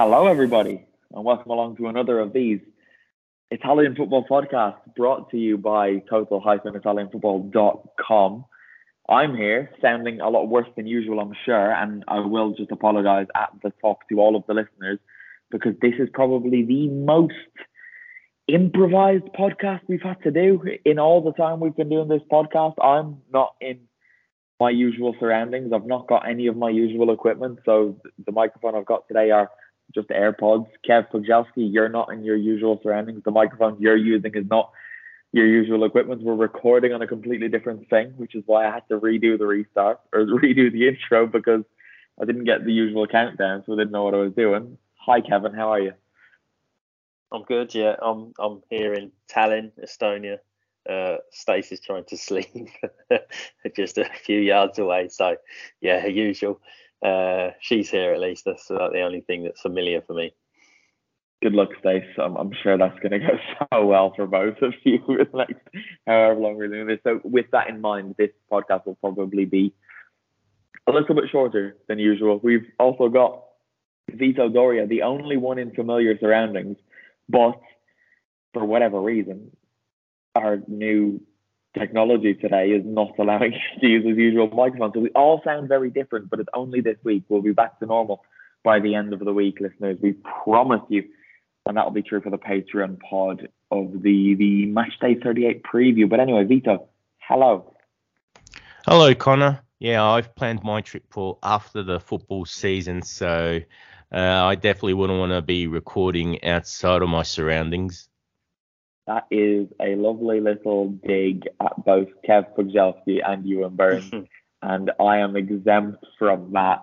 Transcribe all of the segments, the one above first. Hello, everybody, and welcome along to another of these Italian football podcasts brought to you by Total-ItalianFootball.com. I'm here, sounding a lot worse than usual, I'm sure, and I will just apologise at the top to all of the listeners, because this is probably the most improvised podcast we've had to do in all the time we've been doing this podcast. I'm not in my usual surroundings. I've not got any of my usual equipment, so the microphone I've got today are just AirPods. Kev Pogorzelski, you're not in your usual surroundings. The microphone you're using is not your usual equipment. We're recording on a completely different thing, which is why I had to redo the intro, because I didn't get the usual countdown, so I didn't know what I was doing. Hi, Kevin. How are you? I'm good, yeah. I'm here in Tallinn, Estonia. Stace is trying to sleep just a few yards away. So, yeah, usual. She's here at least. That's about the only thing that's familiar for me. Good luck, Stace. I'm sure that's going to go so well for both of you in the next however long we're doing this. So with that in mind, this podcast will probably be a little bit shorter than usual. We've also got Vito Doria, the only one in familiar surroundings, but for whatever reason, our new technology today is not allowing us to use his usual microphone. So we all sound very different, but it's only this week. We'll be back to normal by the end of the week, listeners. We promise you. And that'll be true for the Patreon pod of the Matchday 38 preview. But anyway, Vito, hello. Hello, Connor. Yeah, I've planned my trip for after the football season, so I definitely wouldn't want to be recording outside of my surroundings. That is a lovely little dig at both Kev Pogorzelski and Ewan Burns, and I am exempt from that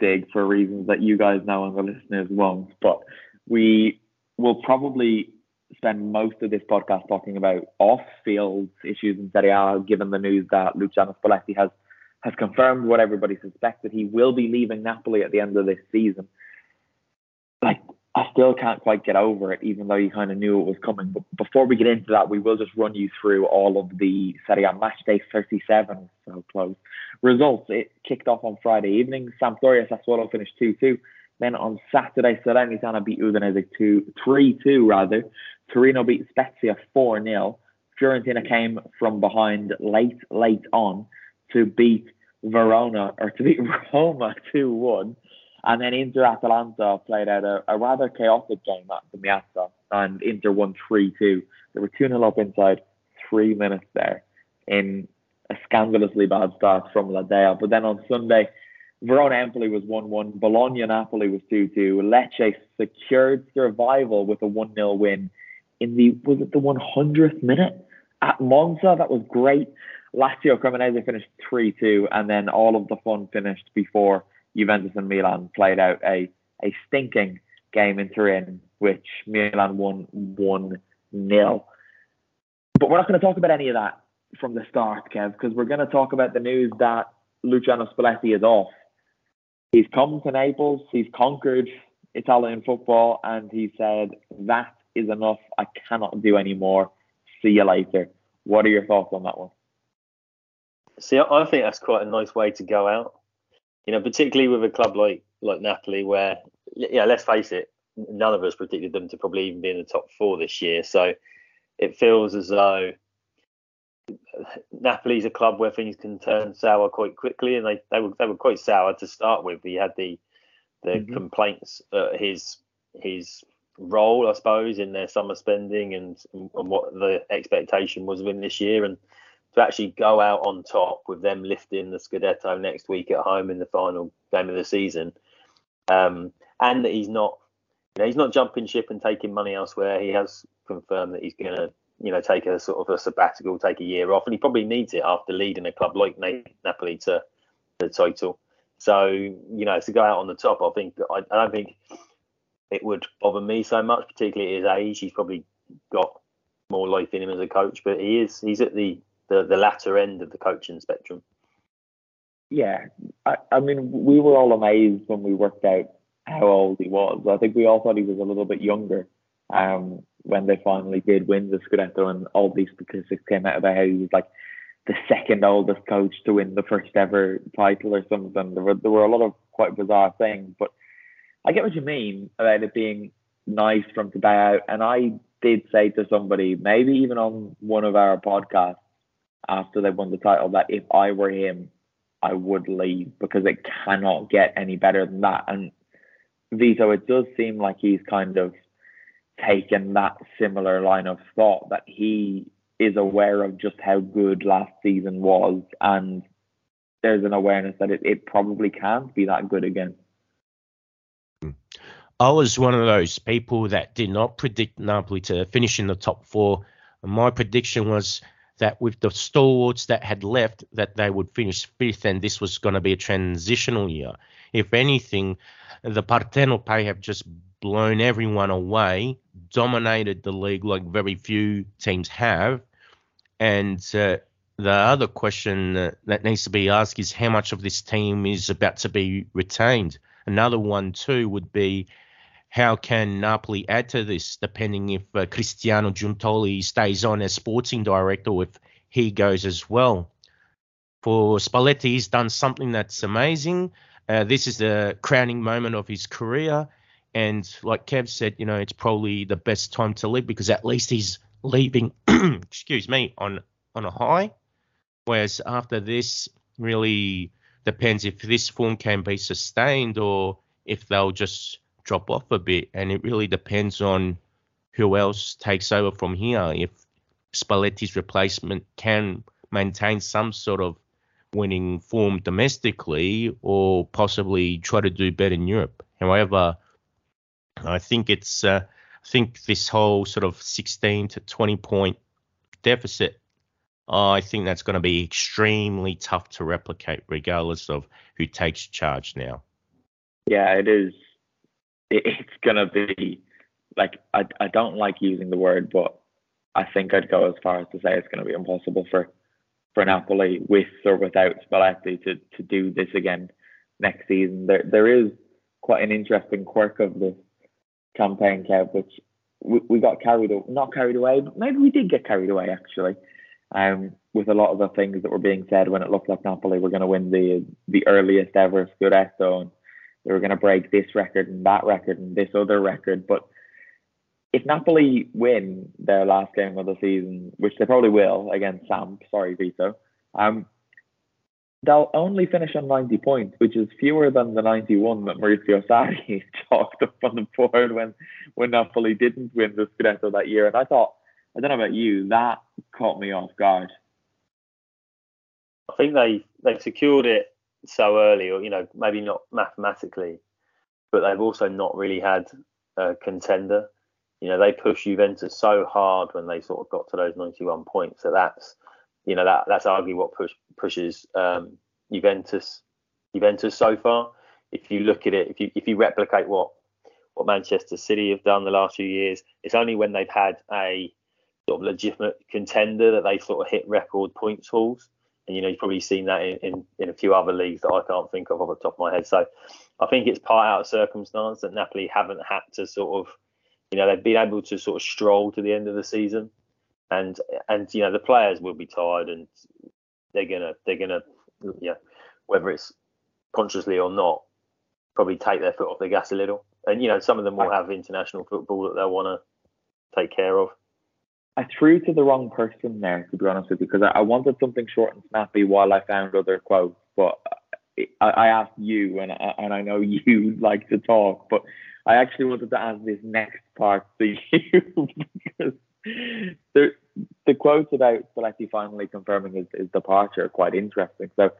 dig for reasons that you guys know and the listeners won't. But we will probably spend most of this podcast talking about off-field issues in Serie A, given the news that Luciano Spalletti has confirmed what everybody suspected. He will be leaving Napoli at the end of this season. Like, I still can't quite get over it, even though you kind of knew it was coming. But before we get into that, we will just run you through all of the Serie A Matchday 37, so close, results. It kicked off on Friday evening. Sampdoria, Sassuolo finished 2-2. Then on Saturday, Salernitana beat Udinese 3-2 rather. Torino beat Spezia 4-0. Fiorentina came from behind late on to beat Roma 2-1. And then Inter-Atalanta played out a rather chaotic game at the Miazza, and Inter won 3-2. They were 2-0 up inside 3 minutes there in a scandalously bad start from La Dea. But then on Sunday, Verona-Empoli was 1-1. Bologna-Napoli was 2-2. Lecce secured survival with a 1-0 win in the 100th minute at Monza. That was great. Lazio Cremonese finished 3-2, and then all of the fun finished before Juventus and Milan played out a stinking game in Turin, which Milan won 1-0. But we're not going to talk about any of that from the start, Kev, because we're going to talk about the news that Luciano Spalletti is off. He's come to Naples, he's conquered Italian football, and he said, that is enough, I cannot do any more, see you later. What are your thoughts on that one? See, I think that's quite a nice way to go out. You know, particularly with a club like Napoli, where, yeah, let's face it, none of us predicted them to probably even be in the top four this year. So it feels as though Napoli's a club where things can turn sour quite quickly, and they were quite sour to start with. He had the complaints at his role, I suppose, in their summer spending and what the expectation was of him this year, and to actually go out on top with them lifting the Scudetto next week at home in the final game of the season, and that he's not jumping ship and taking money elsewhere. He has confirmed that he's going to, you know, take a sort of a sabbatical, take a year off, and he probably needs it after leading a club like Napoli to the title. So, you know, to go out on the top, I think I don't think it would bother me so much, particularly at his age. He's probably got more life in him as a coach, but he's at the latter end of the coaching spectrum. Yeah, I mean, we were all amazed when we worked out how old he was. I think we all thought he was a little bit younger when they finally did win the Scudetto, and all these statistics came out about how he was like the second oldest coach to win the first ever title or something. There were a lot of quite bizarre things, but I get what you mean about it being nice from today out. And I did say to somebody, maybe even on one of our podcasts after they won the title, that if I were him, I would leave because it cannot get any better than that. And Vito, it does seem like he's kind of taken that similar line of thought, that he is aware of just how good last season was, and there's an awareness that it probably can't be that good again. I was one of those people that did not predict Napoli to finish in the top four. And my prediction was that with the stalwarts that had left, that they would finish fifth, and this was going to be a transitional year. If anything, the Partenope have just blown everyone away, dominated the league like very few teams have. And the other question that needs to be asked is how much of this team is about to be retained. Another one too would be, how can Napoli add to this, depending if Cristiano Giuntoli stays on as sporting director or if he goes as well. For Spalletti, he's done something that's amazing. This is the crowning moment of his career. And like Kev said, you know, it's probably the best time to leave because at least he's leaving, excuse me, on a high. Whereas after this, really depends if this form can be sustained or if they'll just drop off a bit. And it really depends on who else takes over from here. If Spalletti's replacement can maintain some sort of winning form domestically or possibly try to do better in Europe. However, I think this whole sort of 16 to 20 point deficit, I think that's going to be extremely tough to replicate regardless of who takes charge now. Yeah, it is. It's going to be like, I don't like using the word, but I think I'd go as far as to say it's going to be impossible for Napoli with or without Spalletti to do this again next season. There is quite an interesting quirk of this campaign, Kev, which we got not carried away, but maybe we did get carried away actually, with a lot of the things that were being said when it looked like Napoli were going to win the earliest ever Scudetto and they were going to break this record and that record and this other record. But if Napoli win their last game of the season, which they probably will against Samp, sorry Vito, they'll only finish on 90 points, which is fewer than the 91 that Maurizio Sarri chalked up on the board when Napoli didn't win the Scudetto that year. And I thought, I don't know about you, that caught me off guard. I think they secured it so early, or, you know, maybe not mathematically, but they've also not really had a contender. You know, they pushed Juventus so hard when they sort of got to those 91 points that that's, you know, that's arguably what pushes Juventus so far. If you look at it, if you replicate what Manchester City have done the last few years, it's only when they've had a sort of legitimate contender that they sort of hit record points hauls. And, you know, you've probably seen that in a few other leagues that I can't think of off the top of my head. So I think it's part out of circumstance that Napoli haven't had to sort of, you know, they've been able to sort of stroll to the end of the season. And you know, the players will be tired and they're gonna yeah, whether it's consciously or not, probably take their foot off the gas a little. And you know, some of them will have international football that they'll want to take care of. I threw to the wrong person there, to be honest with you, because I wanted something short and snappy while I found other quotes. But I asked you, and I know you like to talk, but I actually wanted to ask this next part to you because the quotes about Spalletti finally confirming his departure are quite interesting. So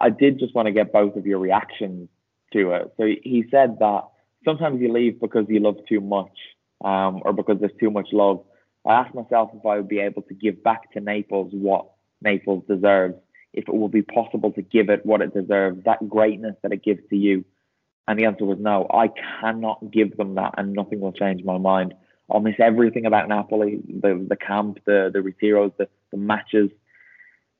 I did just want to get both of your reactions to it. So he said that sometimes you leave because you love too much, or because there's too much love. I asked myself if I would be able to give back to Naples what Naples deserves, if it will be possible to give it what it deserves, that greatness that it gives to you. And the answer was no, I cannot give them that and nothing will change my mind. I'll miss everything about Napoli, the camp, the retiros, the matches.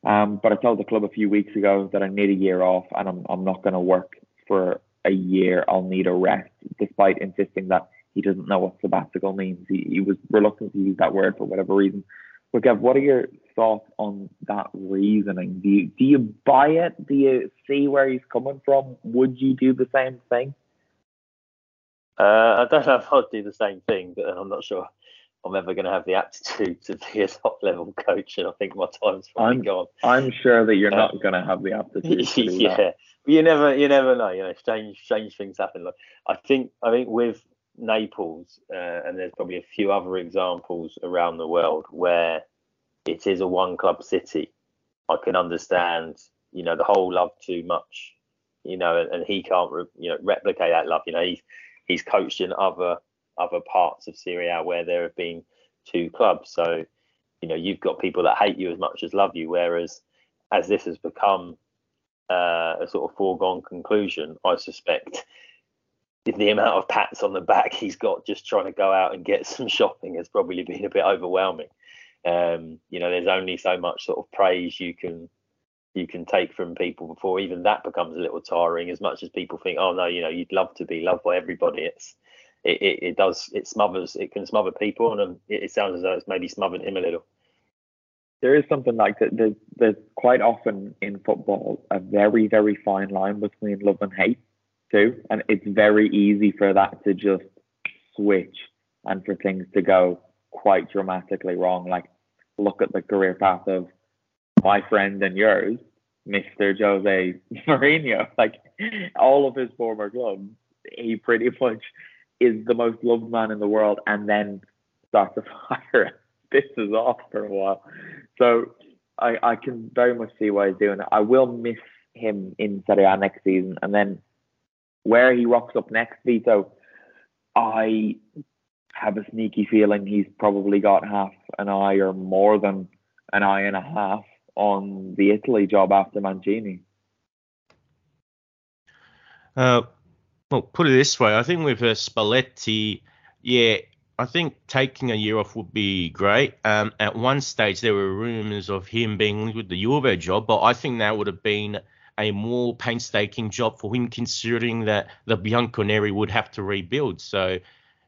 But I told the club a few weeks ago that I need a year off and I'm not going to work for a year. I'll need a rest, despite insisting that he doesn't know what sabbatical means. He was reluctant to use that word for whatever reason. But Gav, what are your thoughts on that reasoning? Do you buy it? Do you see where he's coming from? Would you do the same thing? I don't know if I'd do the same thing, but I'm not sure I'm ever going to have the aptitude to be a top-level coach, and I think my time's probably gone. I'm sure that you're not going to have the aptitude to do that. You never know. You know, strange things happen. Like, I think with Naples, and there's probably a few other examples around the world where it is a one-club city. I can understand, you know, the whole love too much, you know, and he can't, replicate that love. You know, he's coached in other parts of Serie A where there have been two clubs. So, you know, you've got people that hate you as much as love you. Whereas, as this has become a sort of foregone conclusion, I suspect the amount of pats on the back he's got just trying to go out and get some shopping has probably been a bit overwhelming. You know, there's only so much sort of praise you can take from people before even that becomes a little tiring. As much as people think, oh no, you know, you'd love to be loved by everybody, it can smother people, and it sounds as though it's maybe smothered him a little. There is something like that. There's quite often in football a very, very fine line between love and hate too, and it's very easy for that to just switch and for things to go quite dramatically wrong. Like, look at the career path of my friend and yours, Mr. Jose Mourinho. Like, all of his former clubs, he pretty much is the most loved man in the world, and then starts a fire. This is off for a while. So I can very much see why he's doing it. I will miss him in Serie A next season, and then where he rocks up next, Vito, I have a sneaky feeling he's probably got half an eye or more than an eye and a half on the Italy job after Mancini. Well, put it this way, I think with Spalletti, I think taking a year off would be great. At one stage, there were rumours of him being linked with the Juve job, but I think that would have been a more painstaking job for him, considering that the Bianconeri would have to rebuild. So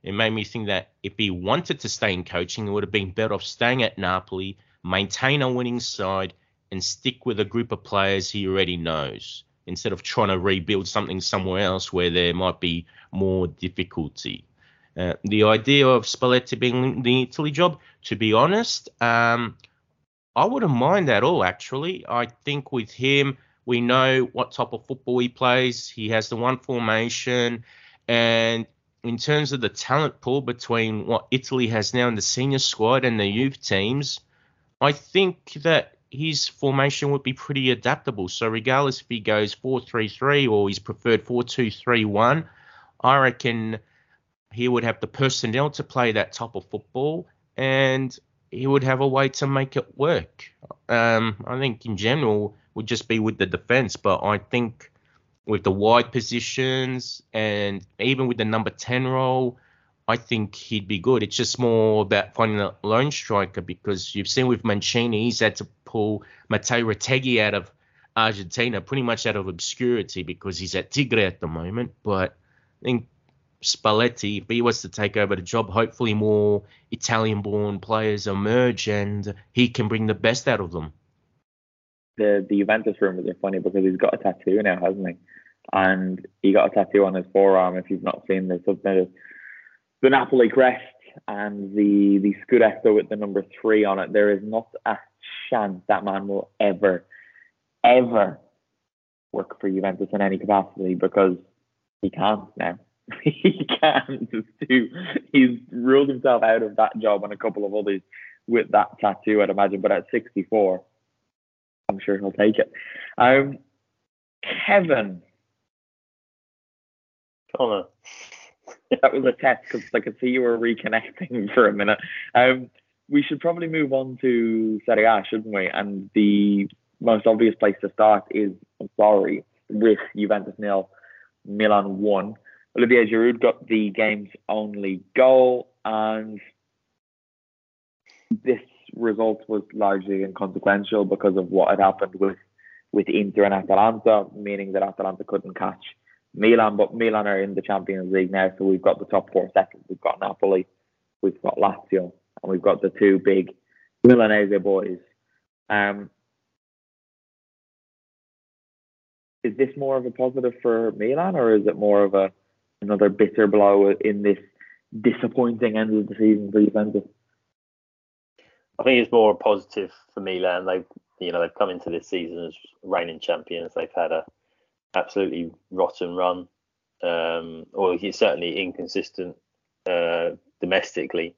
it made me think that if he wanted to stay in coaching, it would have been better off staying at Napoli, maintain a winning side, and stick with a group of players he already knows, instead of trying to rebuild something somewhere else where there might be more difficulty. The idea of Spalletti being in the Italy job, to be honest, I wouldn't mind at all, actually. I think with him, we know what type of football he plays. He has the one formation. And in terms of the talent pool between what Italy has now in the senior squad and the youth teams, I think that his formation would be pretty adaptable. So regardless if he goes 4-3-3 or his preferred 4-2-3-1, I reckon he would have the personnel to play that type of football, and he would have a way to make it work. I think in general would just be with the defence, but I think with the wide positions and even with the number 10 role, I think he'd be good. It's just more about finding a lone striker, because you've seen with Mancini, he's had to pull Matteo Retegui out of Argentina, pretty much out of obscurity because he's at Tigre at the moment. But I think Spalletti, if he was to take over the job, hopefully more Italian-born players emerge and he can bring the best out of them. The Juventus rumours are funny because he's got a tattoo now, hasn't he? And he got a tattoo on his forearm, if you've not seen this. The Napoli crest and the Scudetto with the number 3 on it. There is not a chance that man will ever, ever work for Juventus in any capacity, because he can't now. He can't just do. He's ruled himself out of that job and a couple of others with that tattoo, I'd imagine. But at 64, I'm sure he'll take it. Kevin. Connor. That was a test because I could see you were reconnecting for a minute. We should probably move on to Serie A, shouldn't we? And the most obvious place to start is, I'm sorry, with Juventus 0, Milan 1. Olivier Giroud got the game's only goal, and this result was largely inconsequential because of what had happened with Inter and Atalanta, meaning that Atalanta couldn't catch Milan, but Milan are in the Champions League now, so we've got the top 4 settled. We've got Napoli, we've got Lazio, and we've got the two big Milanese boys. Is this more of a positive for Milan, or is it more of a another bitter blow in this disappointing end of the season for Juventus? I think it's more positive for Milan. They've come into this season as reigning champions. They've had a absolutely rotten run, or he's certainly inconsistent domestically.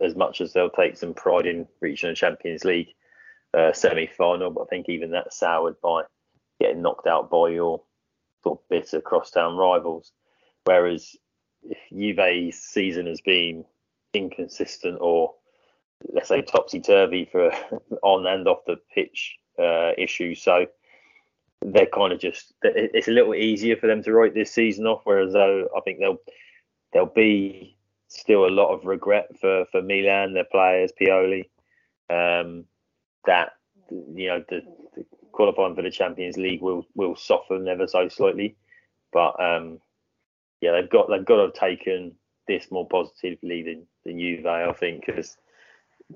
As much as they'll take some pride in reaching a Champions League semi-final, but I think even that's soured by getting knocked out by your sort of bitter crosstown rivals. Whereas if Juve's season has been inconsistent, or let's say topsy-turvy for on and off the pitch issues, so they're kind of just, it's a little easier for them to write this season off. Whereas though I think they'll be still a lot of regret for Milan, their players, Pioli, that the qualifying for the Champions League will soften ever so slightly. But they've got to have taken this more positively than Juve, I think, because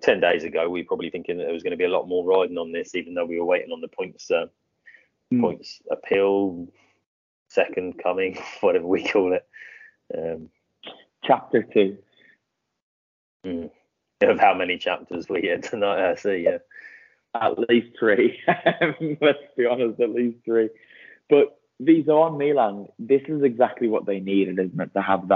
10 days ago we were probably thinking that there was going to be a lot more riding on this, even though we were waiting on the points appeal, second coming, whatever we call it. Chapter 2 of how many chapters we had tonight, I see. Yeah, at least 3. Let's be honest, at least 3. But these are Milan. This is exactly what they needed, isn't it? To have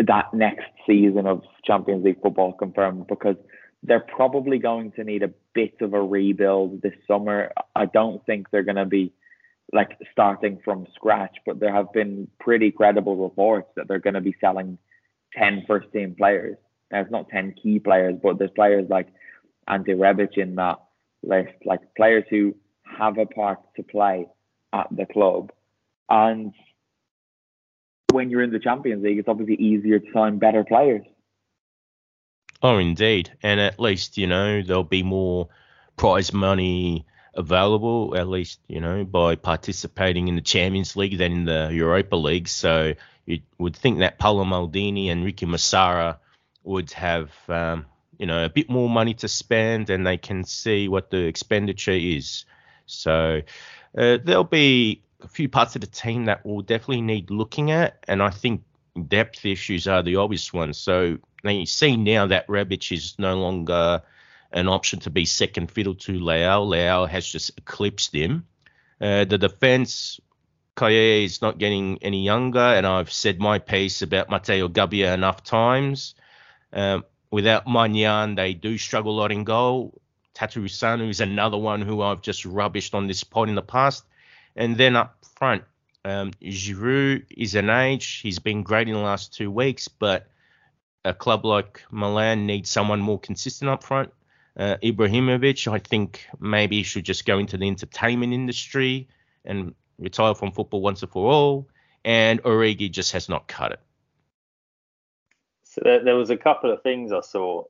that next season of Champions League football confirmed, because they're probably going to need a bit of a rebuild this summer. I don't think they're going to be like starting from scratch, but there have been pretty credible reports that they're going to be selling 10 first-team players. Now, it's not 10 key players, but there's players like Ante Rebic in that list, like players who have a part to play at the club. And when you're in the Champions League, it's obviously easier to sign better players. Oh, indeed. And at least, there'll be more prize money available, at least, by participating in the Champions League than in the Europa League. So you would think that Paolo Maldini and Ricky Massara would have, a bit more money to spend, and they can see what the expenditure is. So there'll be a few parts of the team that will definitely need looking at, and I think depth issues are the obvious ones. So you see now that Rebic is no longer an option to be second fiddle to Leao. Leao has just eclipsed him. The defence, Kaye is not getting any younger, and I've said my piece about Matteo Gabbia enough times. Without Maignan, they do struggle a lot in goal. Tatu Rusanu is another one who I've just rubbished on this pod in the past. And then up front, Giroud is an age. He's been great in the last 2 weeks, but a club like Milan needs someone more consistent up front. Ibrahimović, I think maybe he should just go into the entertainment industry and retire from football once and for all. And Origi just has not cut it. So there was a couple of things I saw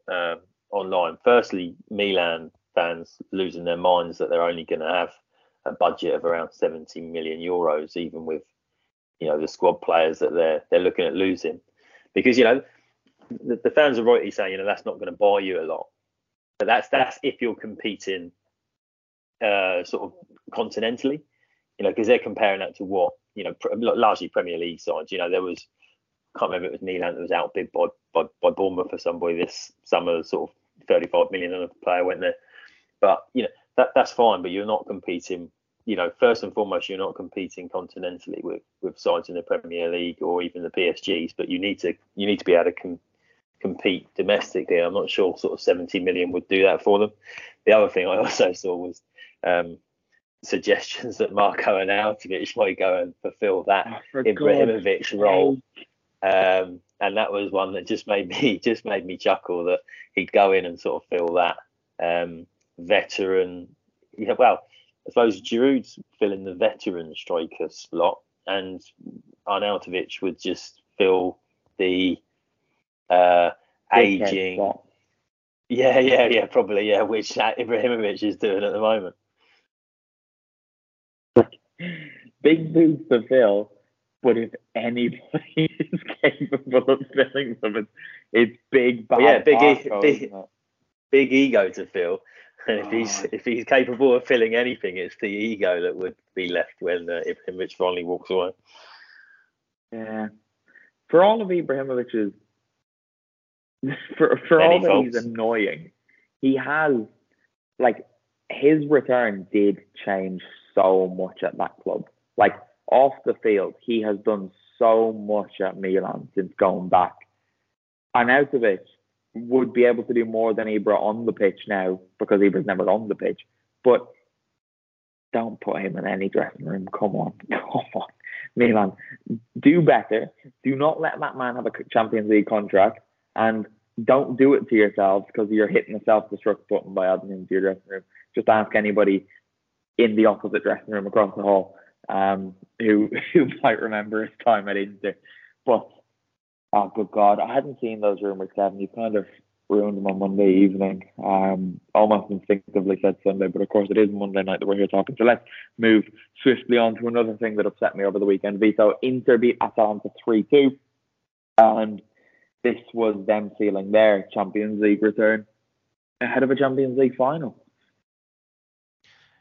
online. Firstly, Milan fans losing their minds that they're only going to have a budget of around 70 million euros, even with the squad players that they're looking at losing, because the fans are rightly saying that's not going to buy you a lot. But that's if you're competing sort of continentally, because they're comparing that to what, largely Premier League sides. There was, I can't remember, it was Milan that was outbid by Bournemouth for somebody this summer, sort of 35 million on a player went there. But, that's fine, but you're not competing, first and foremost, you're not competing continentally with sides in the Premier League or even the PSGs, but you need to be able to compete domestically. I'm not sure sort of 70 million would do that for them. The other thing I also saw was suggestions that Marco Arnautovic might go and fulfill that Ibrahimovic role. And that was one that just made me chuckle, that he'd go in and sort of fill that veteran. I suppose Giroud's filling the veteran striker slot, and Arnautovic would just fill the aging, yeah, which Ibrahimović is doing at the moment. Big boots to fill, but if anybody is capable of filling them, it's big. Big ego to fill, and if he's capable of filling anything, it's the ego that would be left when Ibrahimović finally walks away. For all of Ibrahimovic's, for all that he's annoying, he has, like, his return did change so much at that club. Like, off the field, he has done so much at Milan since going back. Arnautovic would be able to do more than Ibra on the pitch now, because Ibra's never on the pitch. But don't put him in any dressing room. Come on. Milan, do better. Do not let that man have a Champions League contract, and don't do it to yourselves because you're hitting the self-destruct button by adding him to your dressing room. Just ask anybody in the opposite dressing room across the hall who might remember his time at Inter. But, oh, good God, I hadn't seen those rumours, Kevin. You kind of ruined them on Monday evening. Almost instinctively said Sunday, but of course it is Monday night that we're here talking. So let's move swiftly on to another thing that upset me over the weekend. Vito, Inter beat Atalanta 3-2. And this was them sealing their Champions League return ahead of a Champions League final.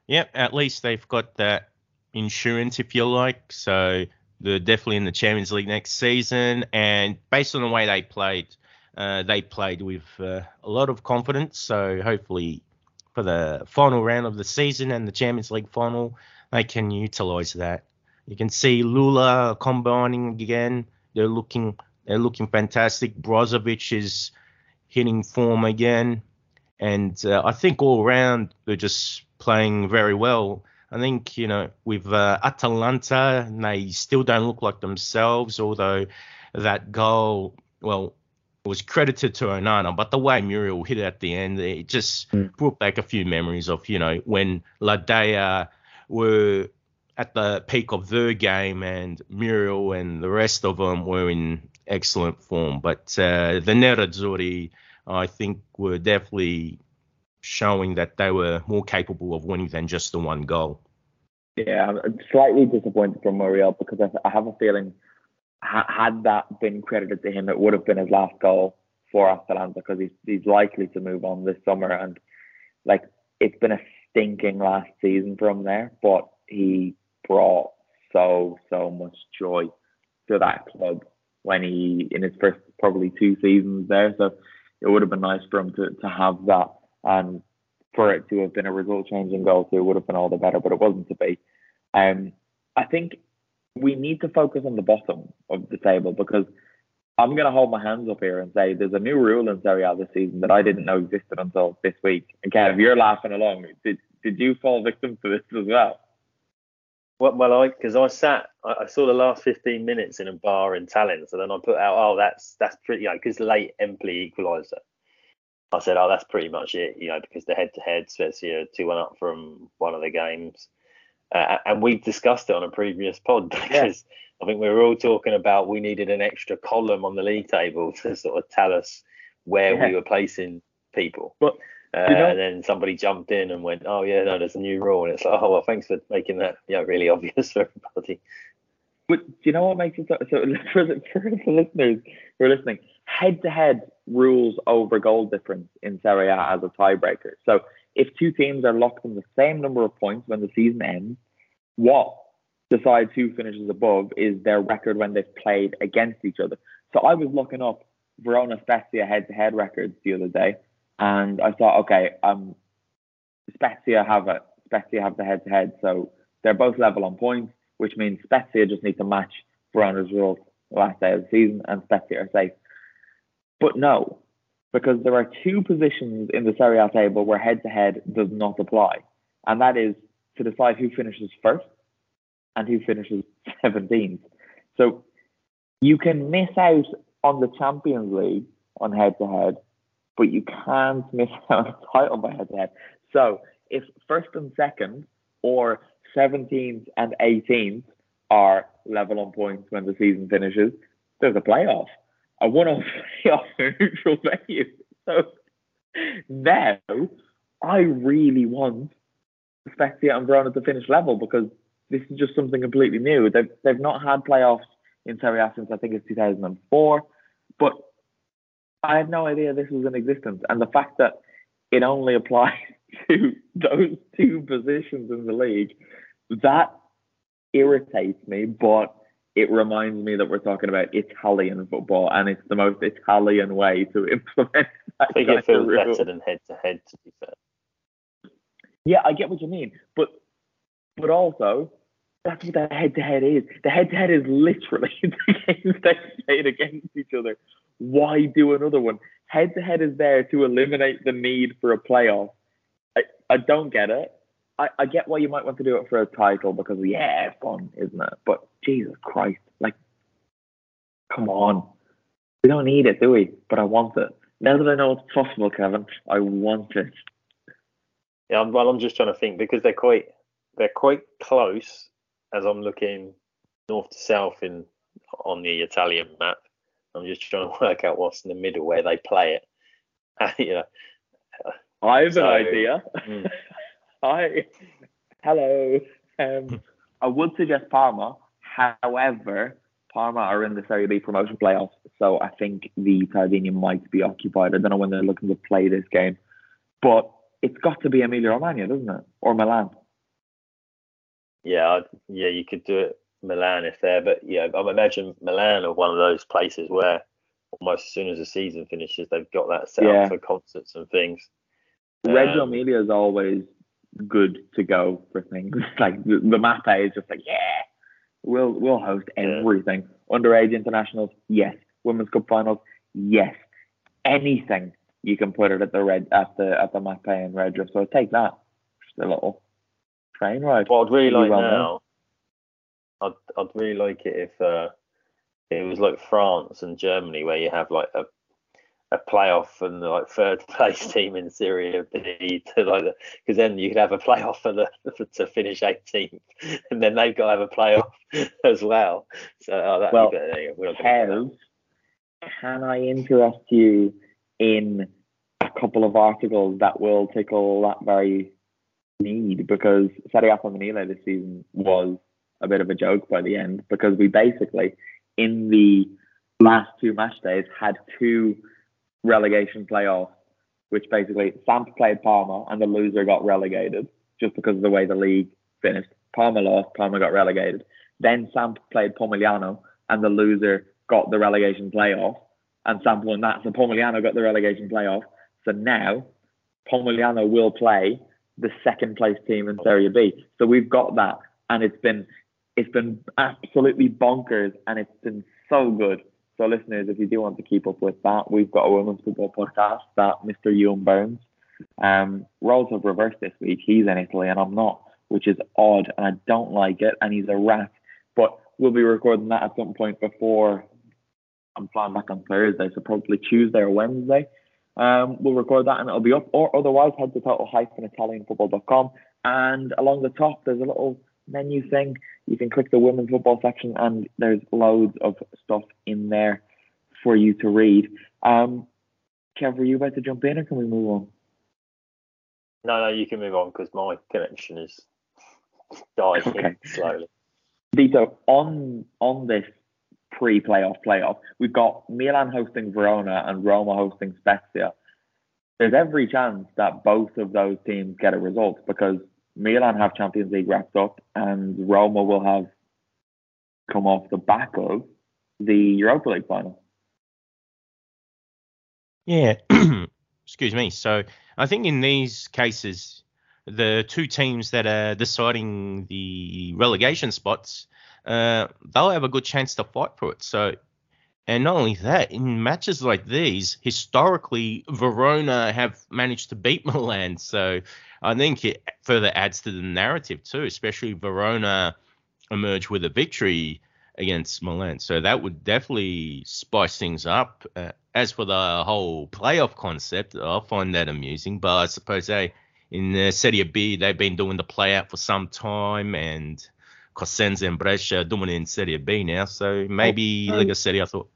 Yep, at least they've got that insurance, if you like. So they're definitely in the Champions League next season. And based on the way they played with a lot of confidence. So hopefully for the final round of the season and the Champions League final, they can utilise that. You can see Lula combining again. They're looking fantastic. Brozovic is hitting form again. And I think all around they're just playing very well. I think, you know, with Atalanta, they still don't look like themselves, although that goal, well, was credited to Onana. But the way Muriel hit it at the end, it just brought back a few memories of, you know, when La Dea were at the peak of their game and Muriel and the rest of them were in excellent form. But the Nerazzurri, I think, were definitely showing that they were more capable of winning than just the one goal. Yeah, I'm slightly disappointed from Muriel because I have a feeling had that been credited to him, it would have been his last goal for Atalanta because he's likely to move on this summer. And, like, it's been a stinking last season from there, but he brought so much joy to that club when he, in his first probably two seasons there. So it would have been nice for him to have that. And for it to have been a result-changing goal too would have been all the better, but it wasn't to be. I think we need to focus on the bottom of the table because I'm going to hold my hands up here and say there's a new rule in Serie A this season that I didn't know existed until this week. And Kev, if you're laughing along, did you fall victim to this as well? Well, because I saw the last 15 minutes in a bar in Tallinn, so then I put out, that's pretty, you know, because late Empoli equaliser. I said, that's pretty much it, you know, because the head-to-head, Spezia 2-1 up from one of the games. And we discussed it on a previous pod because I think we were all talking about we needed an extra column on the league table to sort of tell us where we were placing people. But, and then somebody jumped in and went, there's a new rule. And it's like, thanks for making that, really obvious for everybody. But do you know what makes it so for the listeners who are listening, head-to-head rules over goal difference in Serie A as a tiebreaker. So if two teams are locked in the same number of points when the season ends, what decides who finishes above is their record when they've played against each other. So I was looking up Verona-Spezia head-to-head records the other day, and I thought, Spezia have it. Spezia have the head-to-head, so they're both level on points, which means Spezia just need to match Verona's result last day of the season, and Spezia are safe. But no, because there are two positions in the Serie A table where head-to-head does not apply, and that is to decide who finishes first and who finishes 17th. So you can miss out on the Champions League on head-to-head, but you can't miss out on the title by head-to-head. So if first and second, or 17th and 18th are level on points when the season finishes, there's a playoff. I want to play for neutral venue. So now I really want Spezia and Verona to finish level because this is just something completely new. They've not had playoffs in Serie A since I think it's 2004, but I had no idea this was in existence. And the fact that it only applies to those two positions in the league, that irritates me, but it reminds me that we're talking about Italian football, and it's the most Italian way to implement that. I think it feels better than head-to-head, to be fair. Yeah, I get what you mean, but also, that's what the head-to-head is. The head-to-head is literally the games they played against each other. Why do another one? Head-to-head is there to eliminate the need for a playoff. I don't get it. I get why you might want to do it for a title, because, yeah, fun, isn't it? But Jesus Christ, like, come on. We don't need it, do we? But I want it. Now that I know it's possible, Kevin, I want it. Yeah, I'm just trying to think, because they're quite close as I'm looking north to south on the Italian map. I'm just trying to work out what's in the middle, where they play it. You know, I have an idea. Mm. Hello. I would suggest Parma. However, Parma are in the Serie B promotion playoffs, so I think the Tardini might be occupied. I don't know when they're looking to play this game, but it's got to be Emilia-Romagna, doesn't it? Or Milan. Yeah, you could do it Milan if they're, but yeah, I imagine Milan are one of those places where almost as soon as the season finishes, they've got that set up for concerts and things. Reggio Emilia is always good to go for things. Like the map is just like, yeah, we'll host everything. Underage internationals, yes. Women's Cup finals, yes. Anything you can put it at the at the Mapei and Reggio. So take that. Just a little train ride. Well, I'd really like now. I'd really like it if it was like France and Germany, where you have like a playoff and the like third place team in Serie B, because then you could have a playoff to finish 18th, and then they've got to have a playoff as well. So that'd be better. There you go. Can I interest you in a couple of articles that will tickle that very need? Because Serie A Femminile this season was a bit of a joke by the end, because we basically in the last two match days had two relegation playoff, which basically Samp played Parma and the loser got relegated just because of the way the league finished. Parma lost, Parma got relegated. Then Samp played Pomigliano and the loser got the relegation playoff, and Samp won that, so Pomigliano got the relegation playoff. So now Pomigliano will play the second place team in Serie B. So we've got that, and it's been absolutely bonkers, and it's been so good. So listeners, if you do want to keep up with that, we've got a women's football podcast that Mr. Ewan Burns. Roles have reversed this week. He's in Italy and I'm not, which is odd, and I don't like it, and he's a rat. But we'll be recording that at some point before I'm flying back on Thursday, so probably Tuesday or Wednesday. We'll record that and it'll be up, or otherwise head to Total-ItalianFootball.com, and along the top there's a little menu thing. You can click the women's football section and there's loads of stuff in there for you to read. Kev, were you about to jump in, or can we move on? No, you can move on, because my connection is dying slowly. Vito, on this pre-playoff, we've got Milan hosting Verona and Roma hosting Spezia. There's every chance that both of those teams get a result, because Milan have Champions League wrapped up and Roma will have come off the back of the Europa League final. Yeah. Excuse me. So I think in these cases, the two teams that are deciding the relegation spots, they'll have a good chance to fight for it. So, and not only that, in matches like these, historically, Verona have managed to beat Milan. So I think it further adds to the narrative too, especially Verona emerge with a victory against Milan. So that would definitely spice things up. As for the whole playoff concept, I find that amusing. But I suppose in Serie B, they've been doing the play-out for some time, and Cosenza and Brescia are doing it in Serie B now. So maybe, like I said, I thought.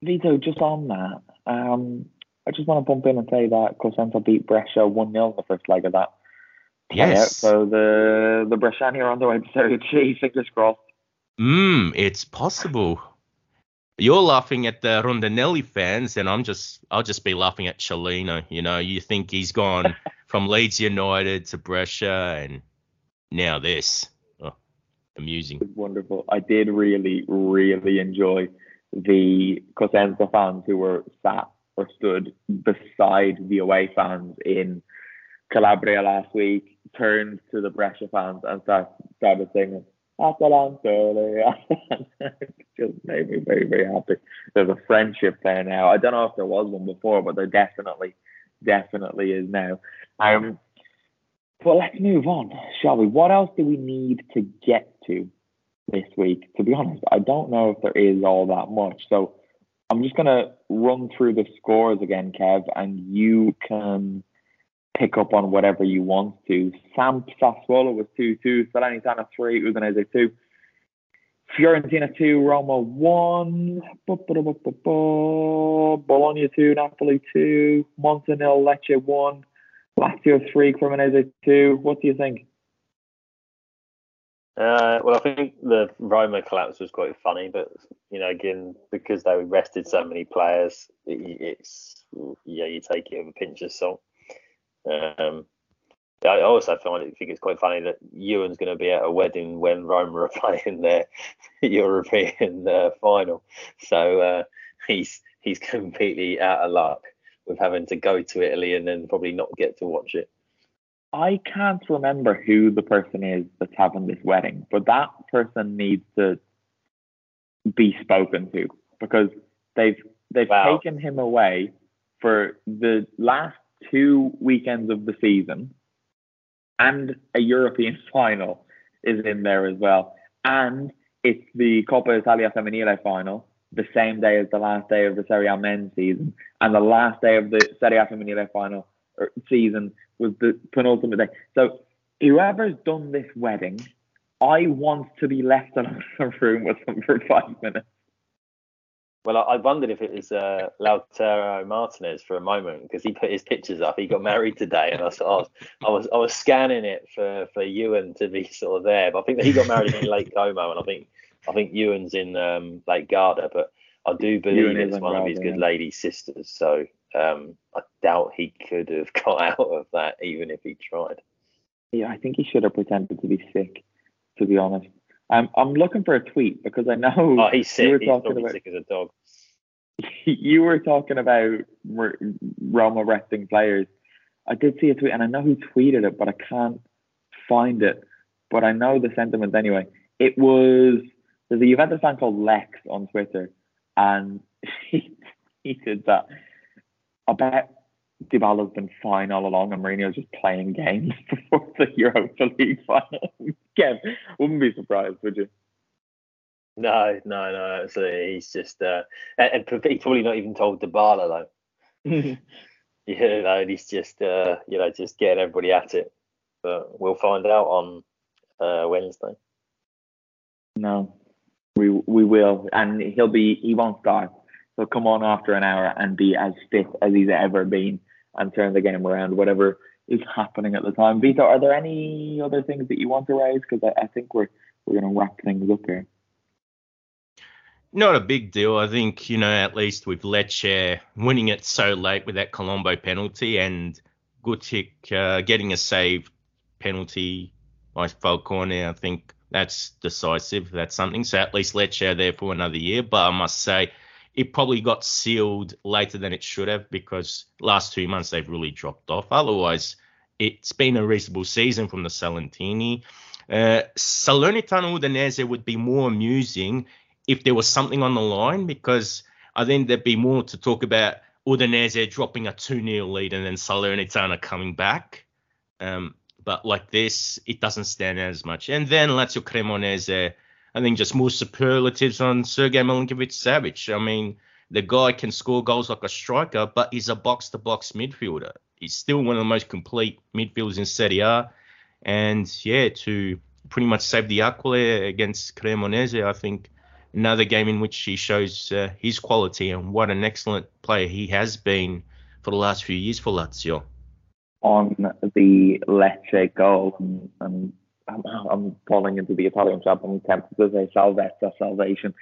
Vito, just on that, I just want to bump in and say that Cosenza beat Brescia 1-0 in the first leg of that. Yes. So the Bresciani are on their way to Serie C, fingers crossed. It's possible. You're laughing at the Rondinelli fans, and I'll just be laughing at Cellino. You know, you think he's gone from Leeds United to Brescia, and now this. amusing. Wonderful. I did really, really enjoy the Cosenza fans who were sat or stood beside the away fans in Calabria last week, turned to the Brescia fans and started singing Atalanta. It just made me very, very happy. There's a friendship there now. I don't know if there was one before, but there definitely is now. But let's move on, shall we? What else do we need to get to this week? To be honest, I don't know if there is all that much. So I'm just going to run through the scores again, Kev, and you can pick up on whatever you want to. Sassuolo was 2-2, Salernitana 3, Udinese 2, Fiorentina 2, Roma 1, Bologna 2, Napoli 2, Monza 0, Lecce 1, Lazio 3, Cremonese 2. What do you think? Well, I think the Roma collapse was quite funny, but you know, again, because they rested so many players, you take it with a pinch of salt. I also think it's quite funny that Ewan's going to be at a wedding when Roma are playing their European final, so he's completely out of luck with having to go to Italy and then probably not get to watch it. I can't remember who the person is that's having this wedding, but that person needs to be spoken to, because they've taken him away for the last 2 weekends of the season, and a European final is in there as well. And it's the Coppa Italia Femminile final, the same day as the last day of the Serie A men's season, and the last day of the Serie A Femminile final season was the penultimate day. So whoever's done this wedding, I want to be left alone in a room with them for 5 minutes. Well, I wondered if it was Lautaro Martinez for a moment, because he put his pictures up. He got married today, and I was scanning it for Ewan to be sort of there. But I think that he got married in Lake Como, and I think Ewan's in Lake Garda. But I do believe it's one of his good lady sisters, so I doubt he could have got out of that even if he tried. Yeah, I think he should have pretended to be sick, to be honest. I'm looking for a tweet, because I know he's sick. You were talking about, sick as a dog. You were talking about Roma resting players. I did see a tweet, and I know who tweeted it, but I can't find it. But I know the sentiment anyway. It was, there's a Juventus fan called Lex on Twitter, and he did that. I bet Dybala's been fine all along, and Mourinho's just playing games before the Europa League final. Again, wouldn't be surprised, would you? No, absolutely. He's just, and he's probably not even told Dybala, though. You know, he's just, just getting everybody at it. But we'll find out on Wednesday. No, we will, and he won't start. So come on after an hour and be as fit as he's ever been and turn the game around, whatever is happening at the time. Vito, are there any other things that you want to raise? Because I think we're going to wrap things up here. Not a big deal. I think, at least with Lecce winning it so late with that Colombo penalty, and Gutic getting a save penalty by Falcone, I think that's decisive. That's something. So at least Lecce are there for another year. But I must say, it probably got sealed later than it should have, because last 2 months they've really dropped off. Otherwise, it's been a reasonable season from the Salentini. Salernitana Udinese would be more amusing if there was something on the line, because I think there'd be more to talk about Udinese dropping a 2-0 lead and then Salernitana coming back. But like this, it doesn't stand out as much. And then Lazio Cremonese, I think just more superlatives on Sergei Milinkovic-Savic. I mean, the guy can score goals like a striker, but he's a box-to-box midfielder. He's still one of the most complete midfielders in Serie A. And, to pretty much save the Aquile against Cremonese, I think another game in which he shows his quality and what an excellent player he has been for the last few years for Lazio. On the Lecce goal, I'm falling into the Italian trap. I'm tempted to say salvezza, salvation.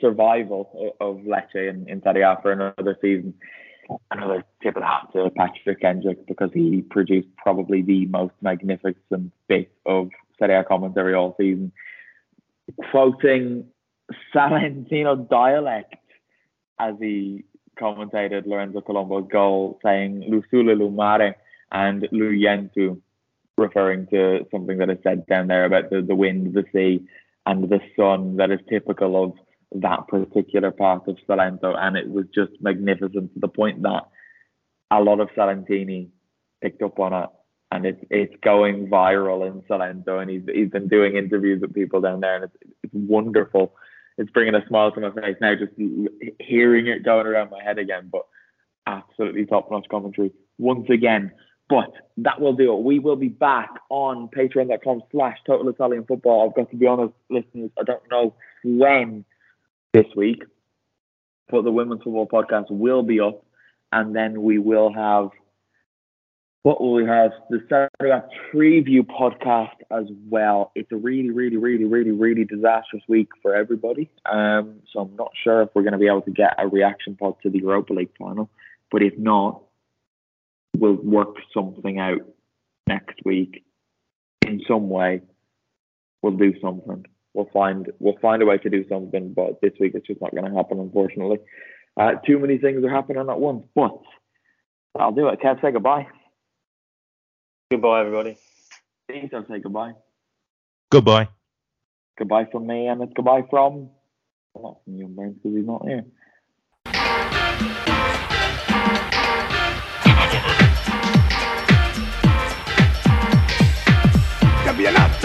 Survival of Lecce in Serie A for another season. Another tip of the hat to Patrick Kendrick, because he produced probably the most magnificent bit of Serie A commentary all season, quoting Salentino dialect as he commentated Lorenzo Colombo's goal, saying "Lusule Lumare" and "Luyentu," referring to something that is said down there about the wind, the sea, and the sun that is typical of that particular part of Salento. And it was just magnificent, to the point that a lot of Salentini picked up on it, and it's going viral in Salento. And he's been doing interviews with people down there, and it's wonderful. It's bringing a smile to my face now just hearing it going around my head again. But absolutely top-notch commentary once again. But that will do it. We will be back on patreon.com/TotalItalianFootball. I've got to be honest, listeners, I don't know when this week, but the Women's Football Podcast will be up, and then we will have, what will we have? The Saturday preview podcast as well. It's a really, really, really, really, really disastrous week for everybody. So I'm not sure if we're going to be able to get a reaction pod to the Europa League final. But if not, we'll work something out next week in some way. We'll do something. We'll find a way to do something. But this week it's just not going to happen, unfortunately. Too many things are happening at once. But I'll do it. Kev, say goodbye. Goodbye, everybody. Please don't say goodbye. Goodbye. Goodbye from me, and it's goodbye from... Well, not from Ewan Burns, because he's not here. Campeonato.